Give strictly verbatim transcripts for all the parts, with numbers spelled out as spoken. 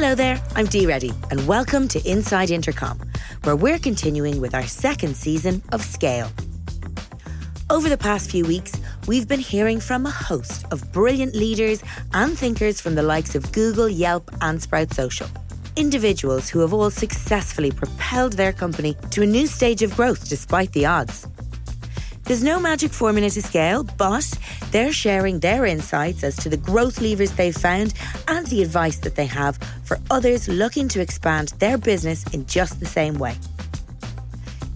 Hello there, I'm Dee Reddy, and welcome to Inside Intercom, where we're continuing with our second season of Scale. Over the past few weeks, we've been hearing from a host of brilliant leaders and thinkers from the likes of Google, Yelp, and Sprout Social. Individuals who have all successfully propelled their company to a new stage of growth despite the odds. There's no magic formula to scale, but they're sharing their insights as to the growth levers they've found and the advice that they have for others looking to expand their business in just the same way.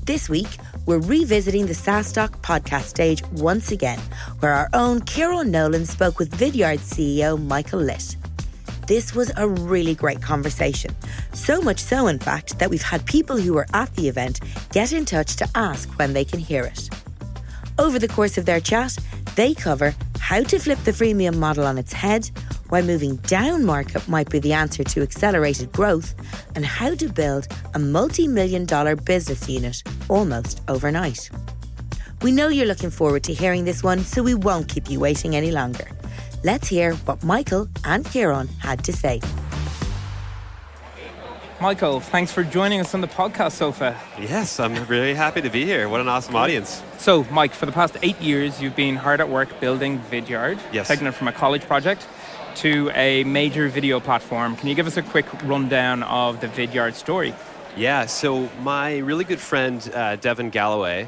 This week, we're revisiting the SaaStock podcast stage once again, where our own Carol Nolan spoke with Vidyard C E O Michael Litt. This was a really great conversation. So much so, in fact, that we've had people who were at the event get in touch to ask when they can hear it. Over the course of their chat, they cover how to flip the freemium model on its head, why moving down market might be the answer to accelerated growth, and how to build a multi-million dollar business unit almost overnight. We know you're looking forward to hearing this one, so we won't keep you waiting any longer. Let's hear what Michael and Ciarán had to say. Michael, thanks for joining us on the podcast sofa. Yes, I'm really happy to be here. What an awesome audience. So, Mike, for the past eight years, you've been hard at work building Vidyard, yes. taking it from a college project to a major video platform. Can you give us a quick rundown of the Vidyard story? Yeah, so my really good friend, uh, Devon Galloway,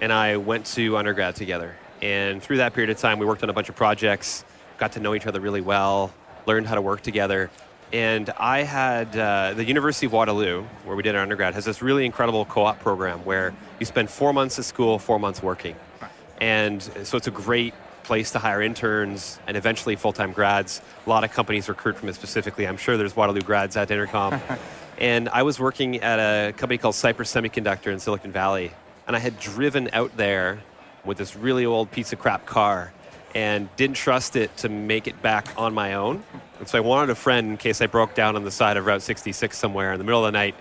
and I went to undergrad together. And through that period of time, we worked on a bunch of projects, got to know each other really well, learned how to work together. And I had uh, the University of Waterloo, where we did our undergrad, has this really incredible co-op program where you spend four months at school, four months working. And so it's a great place to hire interns and eventually full-time grads. A lot of companies recruit from it specifically. I'm sure there's Waterloo grads at Intercom. And I was working at a company called Cypress Semiconductor in Silicon Valley. And I had driven out there with this really old piece of crap car and didn't trust it to make it back on my own. And so I wanted a friend in case I broke down on the side of Route sixty-six somewhere in the middle of the night.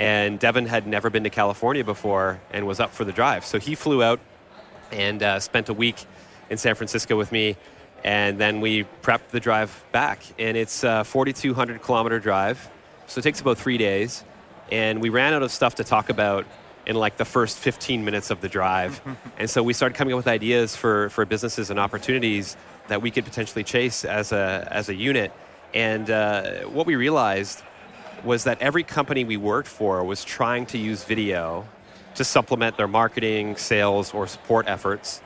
And Devon had never been to California before and was up for the drive. So he flew out and uh, spent a week in San Francisco with me. And then we prepped the drive back. And it's a forty-two hundred kilometer drive. So it takes about three days. And we ran out of stuff to talk about in like the first fifteen minutes of the drive. And so we started coming up with ideas for, for businesses and opportunities that we could potentially chase as a as a unit. And uh, what we realized was that every company we worked for was trying to use video to supplement their marketing, sales, or support efforts.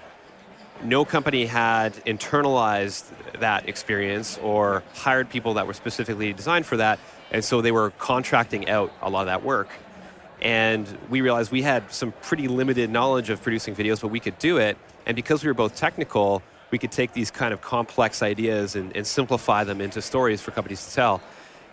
No company had internalized that experience or hired people that were specifically designed for that. And so they were contracting out a lot of that work. And we realized we had some pretty limited knowledge of producing videos, but we could do it. And because we were both technical, we could take these kind of complex ideas and, and simplify them into stories for companies to tell.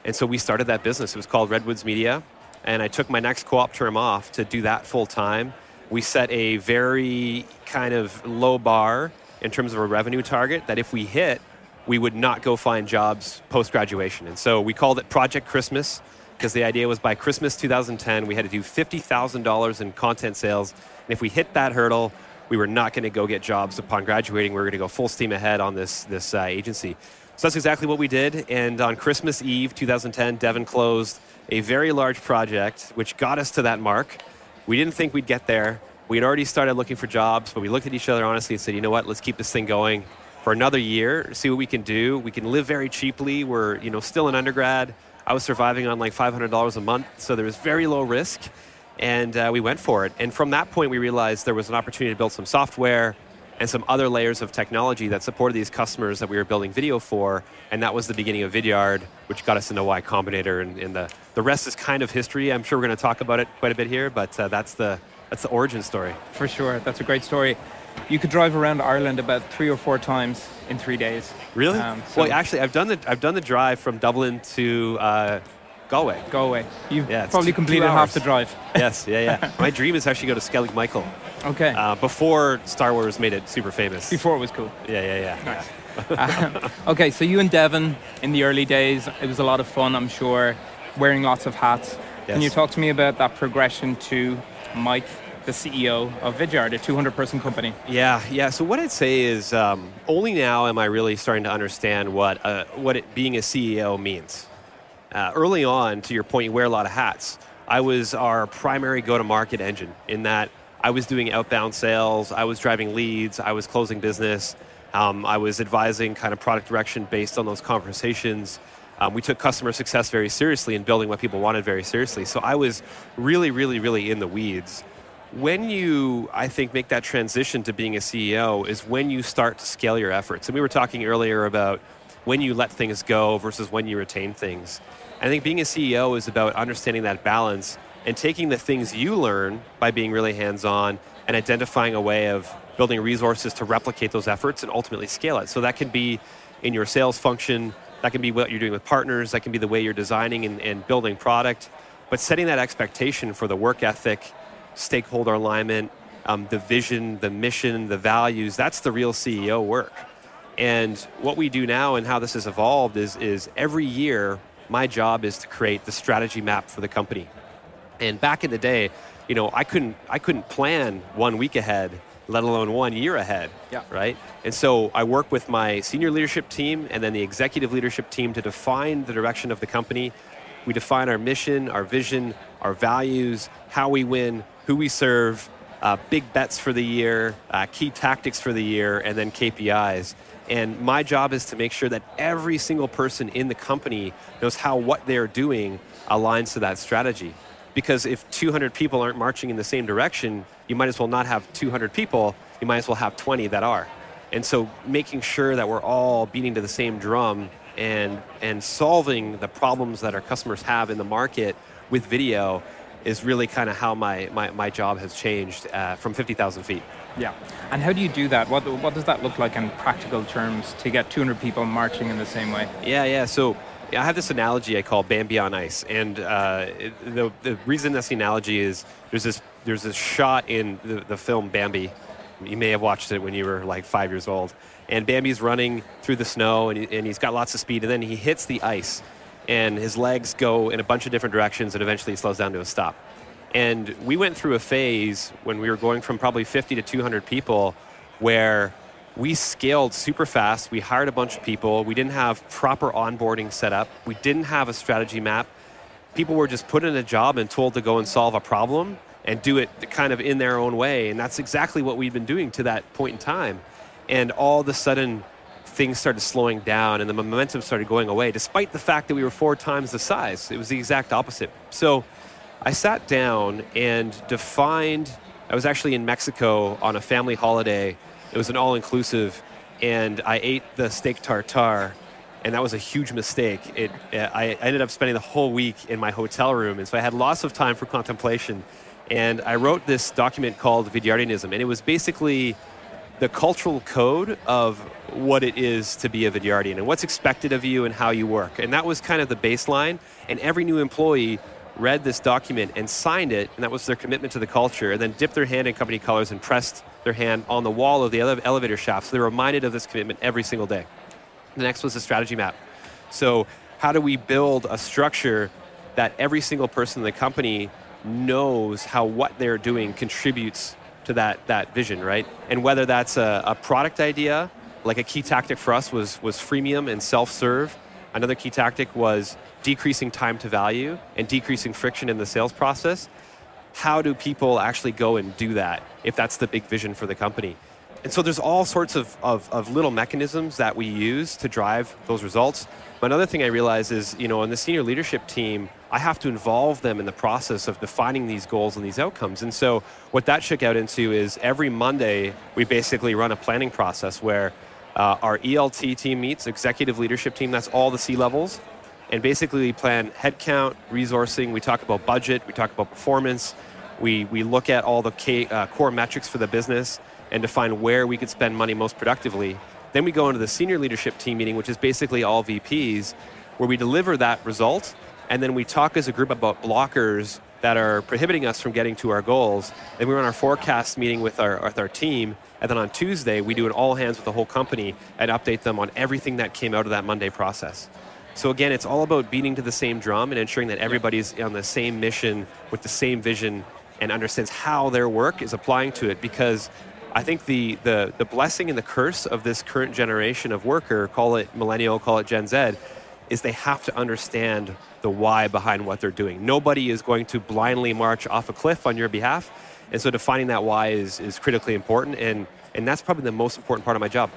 And so we started that business. It was called Redwoods Media. And I took my next co-op term off to do that full time. We set a very kind of low bar in terms of a revenue target that if we hit, we would not go find jobs post-graduation. And so we called it Project Christmas, because the idea was by Christmas two thousand ten, we had to do fifty thousand dollars in content sales. And if we hit that hurdle, we were not going to go get jobs upon graduating. We were going to go full steam ahead on this, this uh, agency. So that's exactly what we did. And on Christmas Eve two thousand ten, Devon closed a very large project, which got us to that mark. We didn't think we'd get there. We had already started looking for jobs, but we looked at each other honestly and said, you know what, let's keep this thing going for another year, see what we can do. We can live very cheaply. We're, you know, still an undergrad. I was surviving on like five hundred dollars a month, so there was very low risk, and uh, we went for it. And from that point, we realized there was an opportunity to build some software and some other layers of technology that supported these customers that we were building video for, and that was the beginning of Vidyard, which got us into Y Combinator, and, and the, the rest is kind of history. I'm sure we're going to talk about it quite a bit here, but uh, that's the that's the origin story. For sure, that's a great story. You could drive around Ireland about three or four times in three days. Really? Um, so well, actually, I've done the I've done the drive from Dublin to uh, Galway. Galway. You've yeah, probably completed half the drive. Yes. Yeah. Yeah. My dream is actually go to Skellig Michael. Okay. Uh, before Star Wars made it super famous. Before it was cool. Yeah. Yeah. Yeah. Nice. um, okay, so you and Devon in the early days, it was a lot of fun, I'm sure, wearing lots of hats. Yes. Can you talk to me about that progression to Mike, the C E O of Vidyard, a two hundred person company? Yeah, yeah. So what I'd say is um, only now am I really starting to understand what uh, what it, being a C E O means. Uh, early on, to your point, you wear a lot of hats. I was our primary go-to-market engine in that I was doing outbound sales, I was driving leads, I was closing business, um, I was advising kind of product direction based on those conversations. Um, we took customer success very seriously and building what people wanted very seriously. So I was really, really, really in the weeds. When you, I think, make that transition to being a C E O is when you start to scale your efforts. And we were talking earlier about when you let things go versus when you retain things. I think being a C E O is about understanding that balance and taking the things you learn by being really hands-on and identifying a way of building resources to replicate those efforts and ultimately scale it. So that can be in your sales function, that can be what you're doing with partners, that can be the way you're designing and, and building product, but setting that expectation for the work ethic, stakeholder alignment, um, the vision, the mission, the values, that's the real C E O work. And what we do now and how this has evolved is, is every year, my job is to create the strategy map for the company. And back in the day, you know, I couldn't I couldn't plan one week ahead, let alone one year ahead, yeah. right? And so I work with my senior leadership team and then the executive leadership team to define the direction of the company. We define our mission, our vision, our values, how we win, who we serve, uh, big bets for the year, uh, key tactics for the year, and then K P Is. And my job is to make sure that every single person in the company knows how what they're doing aligns to that strategy. Because if two hundred people aren't marching in the same direction, you might as well not have two hundred people, you might as well have twenty that are. And so making sure that we're all beating to the same drum and and solving the problems that our customers have in the market with video is really kind of how my, my, my job has changed uh, from fifty thousand feet. Yeah, and how do you do that? What what does that look like in practical terms to get two hundred people marching in the same way? Yeah, yeah, so I have this analogy I call Bambi on ice, and uh, the the reason that's the analogy is there's this there's this shot in the, the film Bambi. You may have watched it when you were like five years old, and Bambi's running through the snow, and, he, and he's got lots of speed, and then he hits the ice, and his legs go in a bunch of different directions, and eventually he slows down to a stop. And we went through a phase when we were going from probably fifty to two hundred people where we scaled super fast. We hired a bunch of people. We didn't have proper onboarding set up. We didn't have a strategy map. People were just put in a job and told to go and solve a problem and do it kind of in their own way. And that's exactly what we've been doing to that point in time. And all of a sudden, things started slowing down and the momentum started going away, despite the fact that we were four times the size. It was the exact opposite. So I sat down and defined, I was actually in Mexico on a family holiday. It was an all-inclusive, and I ate the steak tartare, and that was a huge mistake. It, I ended up spending the whole week in my hotel room, and so I had lots of time for contemplation. And I wrote this document called Vidyardianism, and it was basically the cultural code of what it is to be a Vidyardian and what's expected of you and how you work. And that was kind of the baseline, and every new employee read this document and signed it, and that was their commitment to the culture, and then dipped their hand in company colors and pressed their hand on the wall of the ele- elevator shaft, so they're reminded of this commitment every single day. The next was the strategy map. So how do we build a structure that every single person in the company knows how what they're doing contributes to that, that vision, right? And whether that's a, a product idea, like a key tactic for us was, was freemium and self-serve. Another key tactic was decreasing time to value and decreasing friction in the sales process. How do people actually go and do that if that's the big vision for the company? And so there's all sorts of, of, of little mechanisms that we use to drive those results. But another thing I realize is, you know, on the senior leadership team, I have to involve them in the process of defining these goals and these outcomes. And so what that shook out into is every Monday, we basically run a planning process where uh, our E L T team meets, executive leadership team, that's all the C-levels. And basically we plan headcount, resourcing, we talk about budget, we talk about performance, we we look at all the K, uh, core metrics for the business and define where we could spend money most productively. Then we go into the senior leadership team meeting, which is basically all V Ps, where we deliver that result, and then we talk as a group about blockers that are prohibiting us from getting to our goals. Then we run our forecast meeting with our, with our team, and then on Tuesday, we do an all-hands with the whole company and update them on everything that came out of that Monday process. So again, it's all about beating to the same drum and ensuring that everybody's on the same mission with the same vision and understands how their work is applying to it. Because I think the the, the blessing and the curse of this current generation of worker, call it millennial, call it Gen Z, is they have to understand the why behind what they're doing. Nobody is going to blindly march off a cliff on your behalf. And so defining that why is is critically important. And, and that's probably the most important part of my job.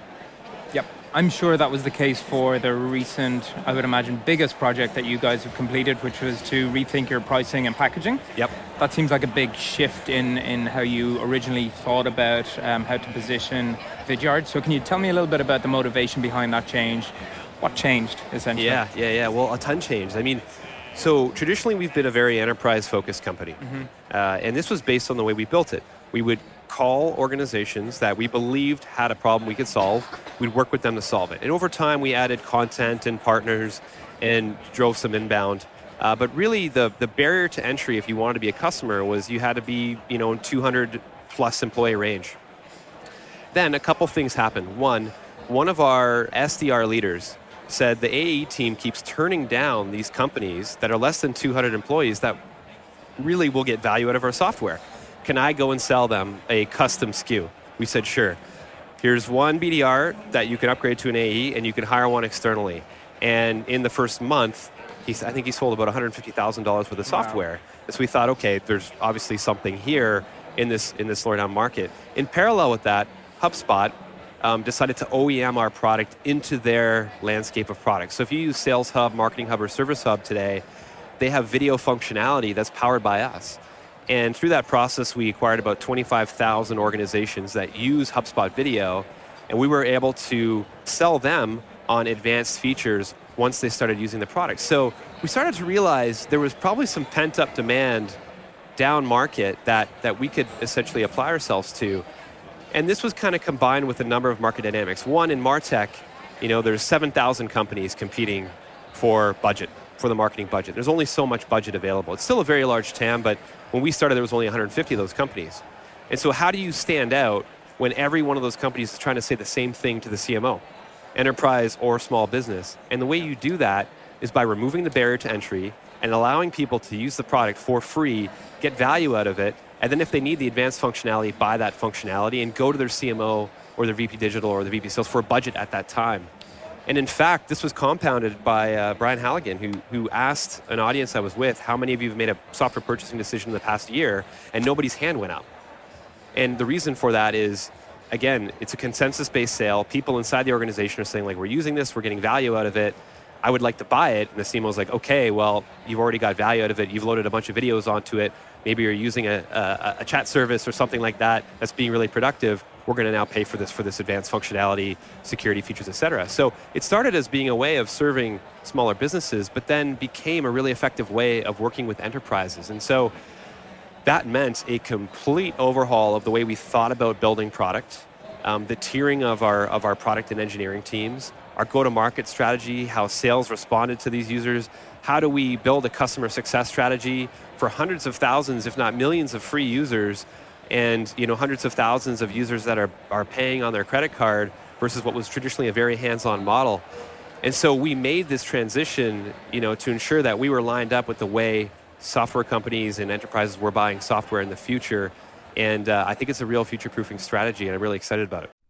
Yep. I'm sure that was the case for the recent, I would imagine, biggest project that you guys have completed, which was to rethink your pricing and packaging. Yep. That seems like a big shift in, in how you originally thought about um, how to position Vidyard. So can you tell me a little bit about the motivation behind that change? What changed, essentially? Yeah, yeah, yeah. Well, a ton changed. I mean, so traditionally, we've been a very enterprise-focused company. Mm-hmm. Uh, and this was based on the way we built it. We would call organizations that we believed had a problem we could solve. We'd work with them to solve it. And over time, we added content and partners and drove some inbound. Uh, but really, the, the barrier to entry, if you wanted to be a customer, was you had to be, you know, in two hundred plus employee range. Then a couple things happened. One, one of our S D R leaders said the A E team keeps turning down these companies that are less than two hundred employees that really will get value out of our software. Can I go and sell them a custom S K U? We said, sure. Here's one B D R that you can upgrade to an A E, and you can hire one externally. And in the first month, he's, I think he sold about one hundred fifty thousand dollars worth of software. Wow. And so we thought, okay, there's obviously something here in this in this slowdown market. In parallel with that, HubSpot um, decided to O E M our product into their landscape of products. So if you use Sales Hub, Marketing Hub, or Service Hub today, they have video functionality that's powered by us. And through that process, we acquired about twenty-five thousand organizations that use HubSpot Video, and we were able to sell them on advanced features once they started using the product. So we started to realize there was probably some pent-up demand down market that, that we could essentially apply ourselves to. And this was kind of combined with a number of market dynamics. One, in MarTech, you know, there's seven thousand companies competing for budget, for the marketing budget. There's only so much budget available. It's still a very large T A M, but when we started, there was only one hundred fifty of those companies. And so how do you stand out when every one of those companies is trying to say the same thing to the C M O, enterprise or small business? And the way you do that is by removing the barrier to entry and allowing people to use the product for free, get value out of it, and then if they need the advanced functionality, buy that functionality and go to their C M O or their V P Digital or the V P Sales for a budget at that time. And in fact, this was compounded by uh, Brian Halligan, who who asked an audience I was with, how many of you have made a software purchasing decision in the past year? And nobody's hand went up. And the reason for that is, again, it's a consensus-based sale. People inside the organization are saying, like, we're using this, we're getting value out of it. I would like to buy it. And the C M O's like, okay, well, you've already got value out of it. You've loaded a bunch of videos onto it. Maybe you're using a, a, a chat service or something like that that's being really productive. We're going to now pay for this for this advanced functionality, security features, et cetera. So it started as being a way of serving smaller businesses, but then became a really effective way of working with enterprises. And so that meant a complete overhaul of the way we thought about building product, um, the tiering of our of our product and engineering teams, our go-to-market strategy, how sales responded to these users, how do we build a customer success strategy for hundreds of thousands, if not millions of free users, and you know hundreds of thousands of users that are, are paying on their credit card versus what was traditionally a very hands-on model. And so we made this transition you know, to ensure that we were lined up with the way software companies and enterprises were buying software in the future. And uh, I think it's a real future-proofing strategy, and I'm really excited about it.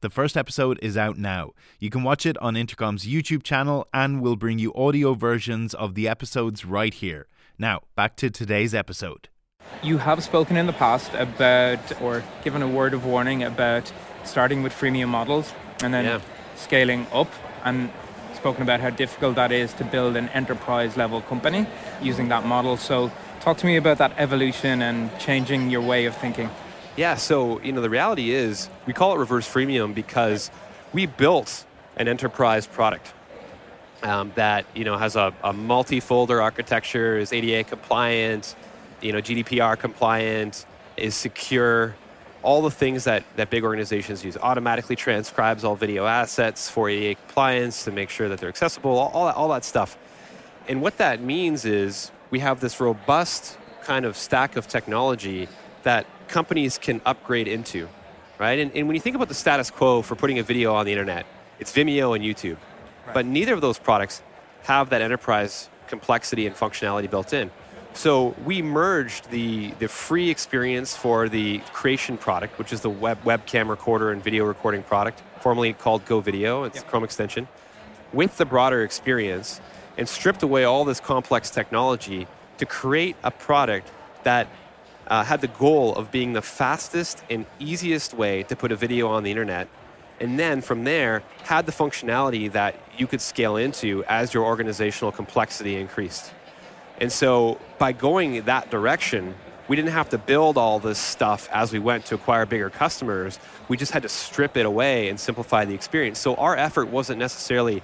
The first episode is out now. You can watch it on Intercom's YouTube channel, and we'll bring you audio versions of the episodes right here. Now, back to today's episode. You have spoken in the past about, or given a word of warning about, starting with freemium models and then yeah. scaling up, and spoken about how difficult that is to build an enterprise-level company using that model. So talk to me about that evolution and changing your way of thinking. Yeah, so you know the reality is we call it reverse freemium because we built an enterprise product um, that you know has a, a multi-folder architecture, is A D A compliant, you know G D P R compliant, is secure, all the things that, that big organizations use. Automatically transcribes all video assets for A D A compliance to make sure that they're accessible, all, all that, all that stuff. And what that means is we have this robust kind of stack of technology that companies can upgrade into, right? And, and when you think about the status quo for putting a video on the internet, it's Vimeo and YouTube. Right. But neither of those products have that enterprise complexity and functionality built in. So we merged the, the free experience for the creation product, which is the web webcam recorder and video recording product, formerly called Go Video, it's yep. a Chrome extension, with the broader experience, and stripped away all this complex technology to create a product that Uh, had the goal of being the fastest and easiest way to put a video on the internet, and then from there had the functionality that you could scale into as your organizational complexity increased. And so by going that direction, we didn't have to build all this stuff as we went to acquire bigger customers. We just had to strip it away and simplify the experience. So our effort wasn't necessarily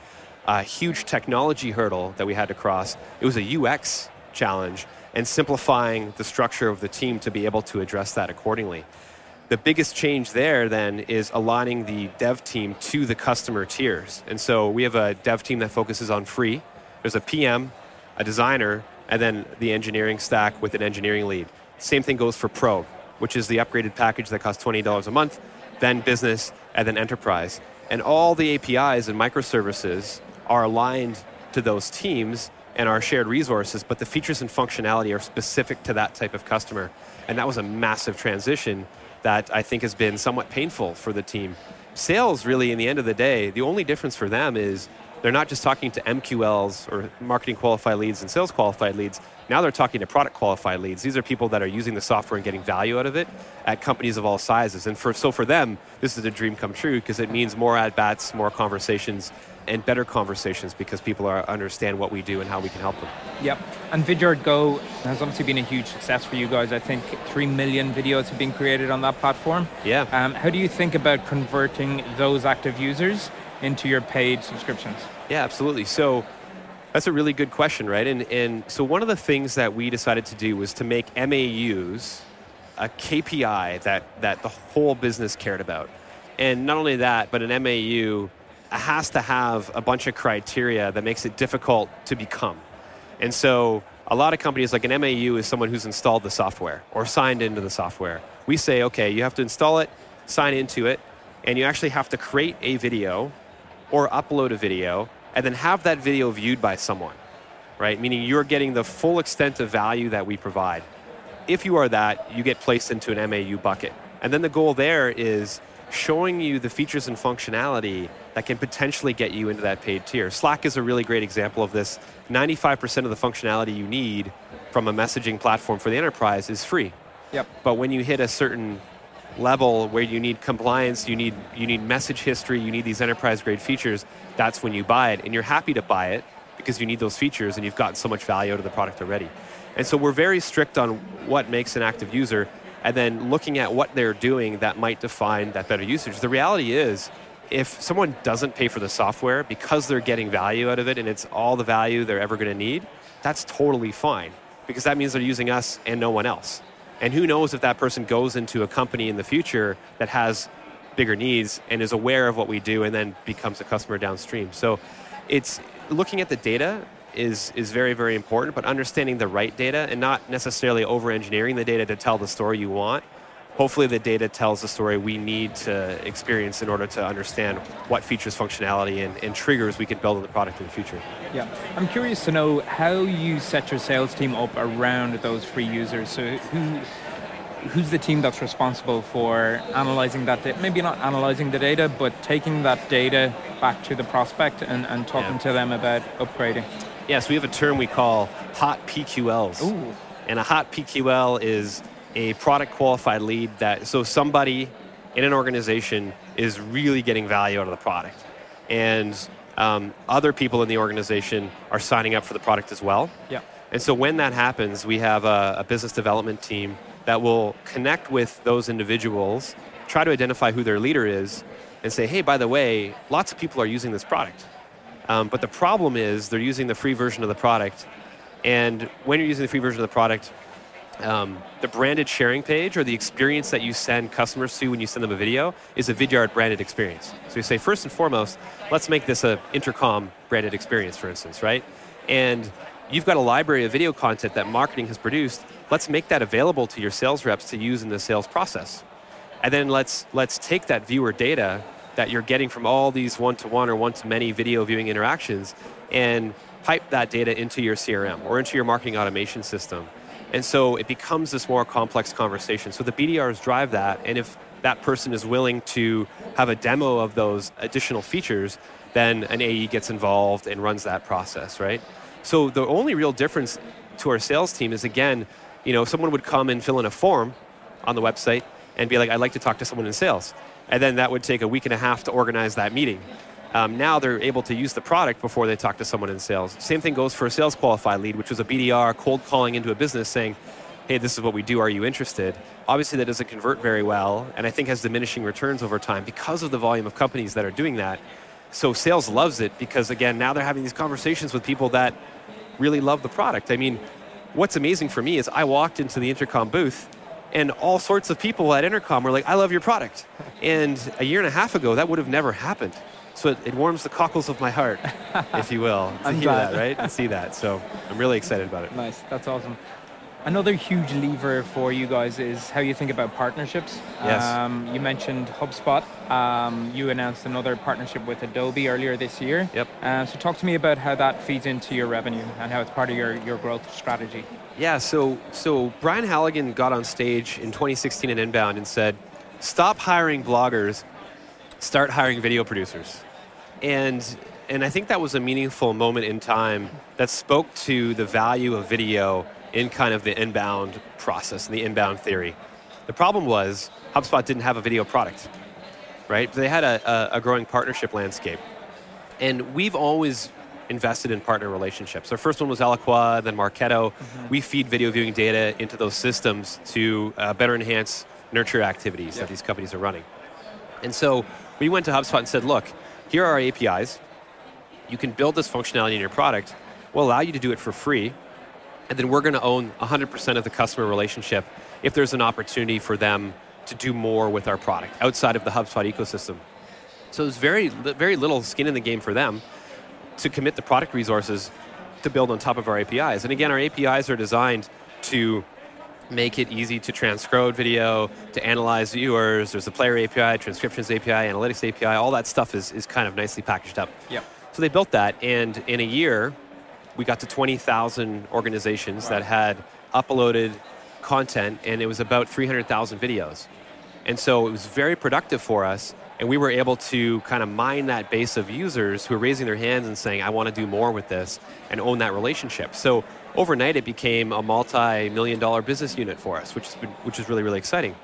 a huge technology hurdle that we had to cross. It was a U X challenge, and simplifying the structure of the team to be able to address that accordingly. The biggest change there then is aligning the dev team to the customer tiers. And so we have a dev team that focuses on free. There's a P M, a designer, and then the engineering stack with an engineering lead. Same thing goes for Pro, which is the upgraded package that costs twenty dollars a month, then business, and then enterprise. And all the A P Is and microservices are aligned to those teams and our shared resources, but the features and functionality are specific to that type of customer. And that was a massive transition that I think has been somewhat painful for the team. Sales, really, in the end of the day, the only difference for them is they're not just talking to M Q Ls or marketing qualified leads and sales qualified leads. Now they're talking to product qualified leads. These are people that are using the software and getting value out of it at companies of all sizes. And for so for them, this is a dream come true because it means more at-bats, more conversations, and better conversations because people are, understand what we do and how we can help them. Yep, and Vidyard Go has obviously been a huge success for you guys. I think three million videos have been created on that platform. Yeah. Um, how do you think about converting those active users into your paid subscriptions? Yeah, absolutely. So that's a really good question, right? And, and so one of the things that we decided to do was to make M A Us a K P I that, that the whole business cared about. And not only that, but an M A U has to have a bunch of criteria that makes it difficult to become. And so a lot of companies, like an M A U is someone who's installed the software or signed into the software. We say, okay, you have to install it, sign into it, and you actually have to create a video or upload a video and then have that video viewed by someone, right? Meaning you're getting the full extent of value that we provide. If you are that, you get placed into an M A U bucket. And then the goal there is showing you the features and functionality that can potentially get you into that paid tier. Slack is a really great example of this. ninety-five percent of the functionality you need from a messaging platform for the enterprise is free. Yep. But when you hit a certain level where you need compliance, you need you need message history, you need these enterprise-grade features, that's when you buy it. And you're happy to buy it because you need those features and you've gotten so much value out of the product already. And so we're very strict on what makes an active user and then looking at what they're doing that might define that better usage. The reality is, if someone doesn't pay for the software because they're getting value out of it and it's all the value they're ever going to need, that's totally fine because that means they're using us and no one else. And who knows if that person goes into a company in the future that has bigger needs and is aware of what we do and then becomes a customer downstream. So it's looking at the data is is very, very important, but understanding the right data and not necessarily over-engineering the data to tell the story you want, hopefully the data tells the story we need to experience in order to understand what features, functionality, and, and triggers we can build on the product in the future. Yeah, I'm curious to know how you set your sales team up around those free users. So who, who's the team that's responsible for analyzing that data? Maybe not analyzing the data, but taking that data back to the prospect and, and talking yeah. to them about upgrading. Yes, yeah, so we have a term we call hot P Q Ls. Ooh. And a hot P Q L is a product qualified lead that, so somebody in an organization is really getting value out of the product. And um, other people in the organization are signing up for the product as well. Yeah. And so when that happens, we have a, a business development team that will connect with those individuals, try to identify who their leader is, and say, hey, by the way, lots of people are using this product. Um, but the problem is they're using the free version of the product. And when you're using the free version of the product, um, the branded sharing page or the experience that you send customers to when you send them a video is a Vidyard branded experience. So you say, first and foremost, let's make this a Intercom branded experience, for instance, right? And you've got a library of video content that marketing has produced. Let's make that available to your sales reps to use in the sales process. And then let's let's take that viewer data that you're getting from all these one-to-one or one-to-many video viewing interactions and pipe that data into your C R M or into your marketing automation system. And so it becomes this more complex conversation. So the B D Rs drive that, and if that person is willing to have a demo of those additional features, then an A E gets involved and runs that process, right? So the only real difference to our sales team is, again, you know, someone would come and fill in a form on the website and be like, I'd like to talk to someone in sales. And then that would take a week and a half to organize that meeting. Um, now they're able to use the product before they talk to someone in sales. Same thing goes for a sales qualified lead, which was a B D R cold calling into a business saying, hey, this is what we do, are you interested? Obviously that doesn't convert very well, and I think has diminishing returns over time because of the volume of companies that are doing that. So sales loves it because, again, now they're having these conversations with people that really love the product. I mean, what's amazing for me is I walked into the Intercom booth and all sorts of people at Intercom were like, I love your product. And a year and a half ago, that would have never happened. So it, it warms the cockles of my heart, if you will, to hear glad. that, right? And see that. So I'm really excited about it. Nice. That's awesome. Another huge lever for you guys is how you think about partnerships. Yes. Um, you mentioned HubSpot. Um, you announced another partnership with Adobe earlier this year. Yep. Uh, so talk to me about how that feeds into your revenue and how it's part of your, your growth strategy. Yeah, so so Brian Halligan got on stage in twenty sixteen at Inbound and said, stop hiring bloggers, start hiring video producers. And and I think that was a meaningful moment in time that spoke to the value of video in kind of the inbound process and the inbound theory. The problem was HubSpot didn't have a video product, right? They had a, a, a growing partnership landscape. And we've always invested in partner relationships. Our first one was Eloqua, then Marketo. Mm-hmm. We feed video viewing data into those systems to uh, better enhance nurture activities yeah. that these companies are running. And so we went to HubSpot and said, look, here are our A P Is. You can build this functionality in your product. We'll allow you to do it for free. And then we're going to own one hundred percent of the customer relationship if there's an opportunity for them to do more with our product outside of the HubSpot ecosystem. So there's very, very little skin in the game for them to commit the product resources to build on top of our A P Is. And again, our A P Is are designed to make it easy to transcode video, to analyze viewers. There's the player A P I, transcriptions A P I, analytics A P I. All that stuff is, is kind of nicely packaged up. Yep. So they built that, and in a year, we got to twenty thousand organizations wow. that had uploaded content, and it was about three hundred thousand videos. And so it was very productive for us, and we were able to kind of mine that base of users who are raising their hands and saying, I want to do more with this, and own that relationship. So overnight, it became a multi-million dollar business unit for us, which is, which is really, really exciting.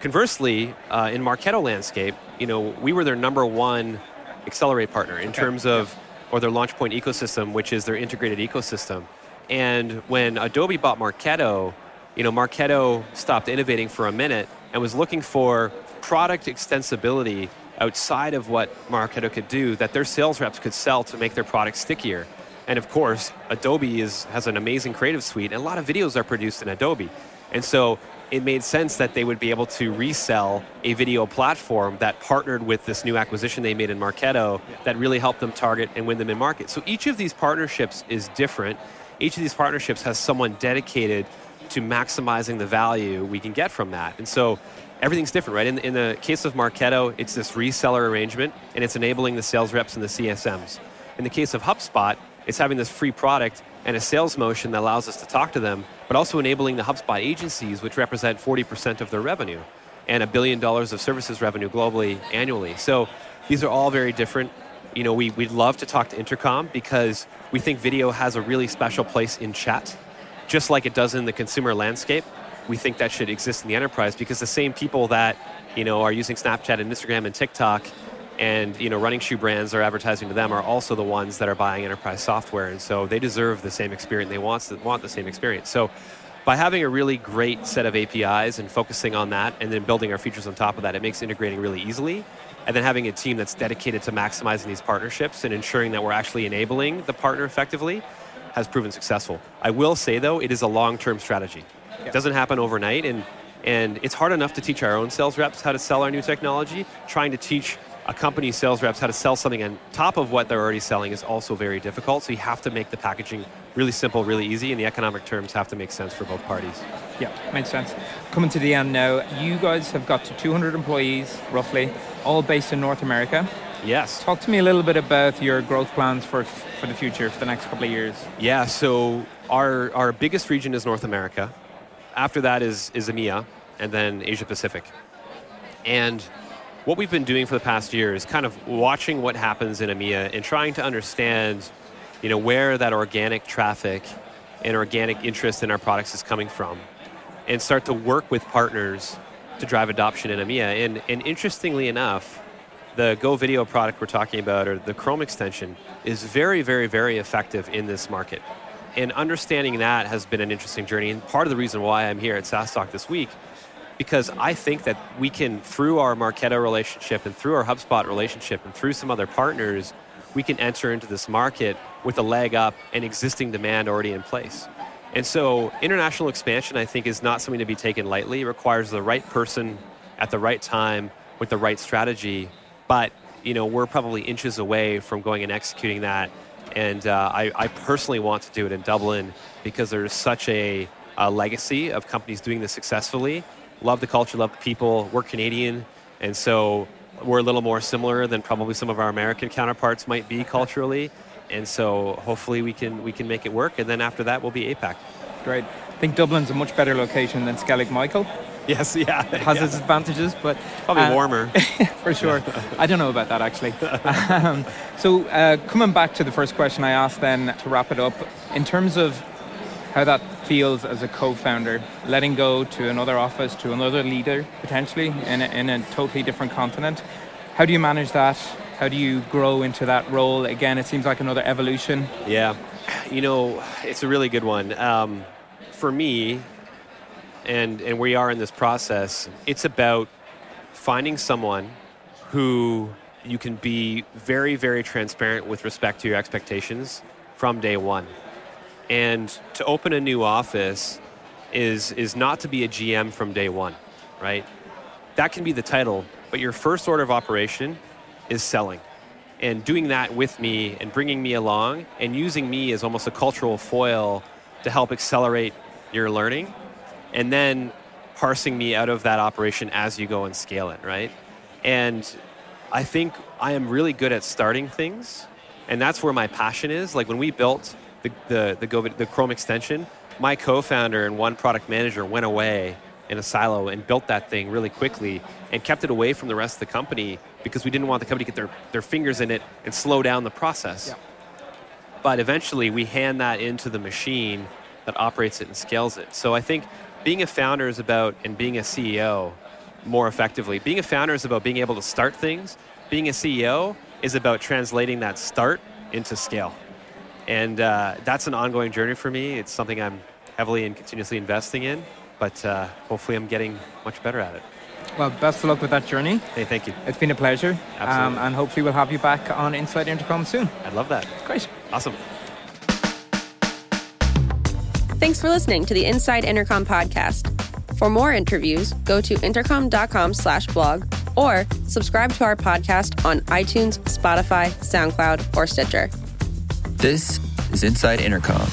Conversely, uh, in Marketo landscape, you know, we were their number one Accelerate partner in okay. terms of yeah. or their LaunchPoint ecosystem, which is their integrated ecosystem. And when Adobe bought Marketo, you know, Marketo stopped innovating for a minute and was looking for product extensibility outside of what Marketo could do that their sales reps could sell to make their product stickier. And of course, Adobe is, has an amazing creative suite, and a lot of videos are produced in Adobe. And so it made sense that they would be able to resell a video platform that partnered with this new acquisition they made in Marketo that really helped them target and win them in market. So each of these partnerships is different. Each of these partnerships has someone dedicated to maximizing the value we can get from that. And so everything's different, right? In, in the case of Marketo, it's this reseller arrangement, and it's enabling the sales reps and the C S Ms. In the case of HubSpot, it's having this free product and a sales motion that allows us to talk to them, but also enabling the HubSpot agencies, which represent forty percent of their revenue and a billion dollars of services revenue globally annually. So these are all very different. You know, we, we'd love to talk to Intercom because we think video has a really special place in chat, just like it does in the consumer landscape. We think that should exist in the enterprise because the same people that, you know, are using Snapchat and Instagram and TikTok and, you know, running shoe brands are advertising to them are also the ones that are buying enterprise software. And so they deserve the same experience. They want, want the same experience. So by having a really great set of A P Is and focusing on that and then building our features on top of that, it makes integrating really easily. And then having a team that's dedicated to maximizing these partnerships and ensuring that we're actually enabling the partner effectively has proven successful. I will say, though, it is a long-term strategy. It doesn't happen overnight, and and it's hard enough to teach our own sales reps how to sell our new technology. Trying to teach a company's sales reps how to sell something on top of what they're already selling is also very difficult, so you have to make the packaging really simple, really easy, and the economic terms have to make sense for both parties. Yeah, makes sense. Coming to the end now, you guys have got to two hundred employees, roughly, all based in North America. Yes. Talk to me a little bit about your growth plans for for the future, for the next couple of years. Yeah, so our our biggest region is North America. After that is, is EMEA, and then Asia Pacific. And what we've been doing for the past year is kind of watching what happens in EMEA and trying to understand, you know, where that organic traffic and organic interest in our products is coming from, and start to work with partners to drive adoption in EMEA. And, and interestingly enough, the Go Video product we're talking about, or the Chrome extension, is very, very, very effective in this market. And understanding that has been an interesting journey, and part of the reason why I'm here at SaaStock this week, because I think that we can, through our Marketo relationship and through our HubSpot relationship and through some other partners, we can enter into this market with a leg up and existing demand already in place. And so international expansion, I think, is not something to be taken lightly. It requires the right person at the right time with the right strategy. But, you know, we're probably inches away from going and executing that. And uh, I, I personally want to do it in Dublin because there's such a, a legacy of companies doing this successfully. Love the culture, love the people. We're Canadian, and so we're a little more similar than probably some of our American counterparts might be culturally. And so hopefully we can we can make it work. And then after that, we'll be APAC. Great. I think Dublin's a much better location than Skellig Michael. Yes, yeah. It has yeah. its advantages, but... Probably uh, warmer. For sure. I don't know about that, actually. Um, so uh, coming back to the first question I asked then, to wrap it up, in terms of how that feels as a co-founder, letting go to another office, to another leader, potentially, in a, in a totally different continent, how do you manage that? How do you grow into that role? Again, it seems like another evolution. Yeah. You know, it's a really good one. Um, for me... And and we are in this process, it's about finding someone who you can be very, very transparent with respect to your expectations from day one. And to open a new office is is not to be a G M from day one, right? That can be the title, but your first order of operation is selling. And doing that with me and bringing me along and using me as almost a cultural foil to help accelerate your learning, and then parsing me out of that operation as you go and scale it, right? And I think I am really good at starting things, and that's where my passion is. Like when we built the the the, Go, the Chrome extension, my co-founder and one product manager went away in a silo and built that thing really quickly and kept it away from the rest of the company because we didn't want the company to get their, their fingers in it and slow down the process. Yeah. But eventually we hand that into the machine that operates it and scales it. So I think being a founder is about, and being a C E O more effectively, being a founder is about being able to start things. Being a C E O is about translating that start into scale. And uh, that's an ongoing journey for me. It's something I'm heavily and continuously investing in, but uh, hopefully I'm getting much better at it. Well, best of luck with that journey. Hey, thank you. It's been a pleasure. Absolutely. Um, and hopefully we'll have you back on Inside Intercom soon. I'd love that. Great. Awesome. Thanks for listening to the Inside Intercom podcast. For more interviews, go to intercom.com slash blog or subscribe to our podcast on iTunes, Spotify, SoundCloud, or Stitcher. This is Inside Intercom.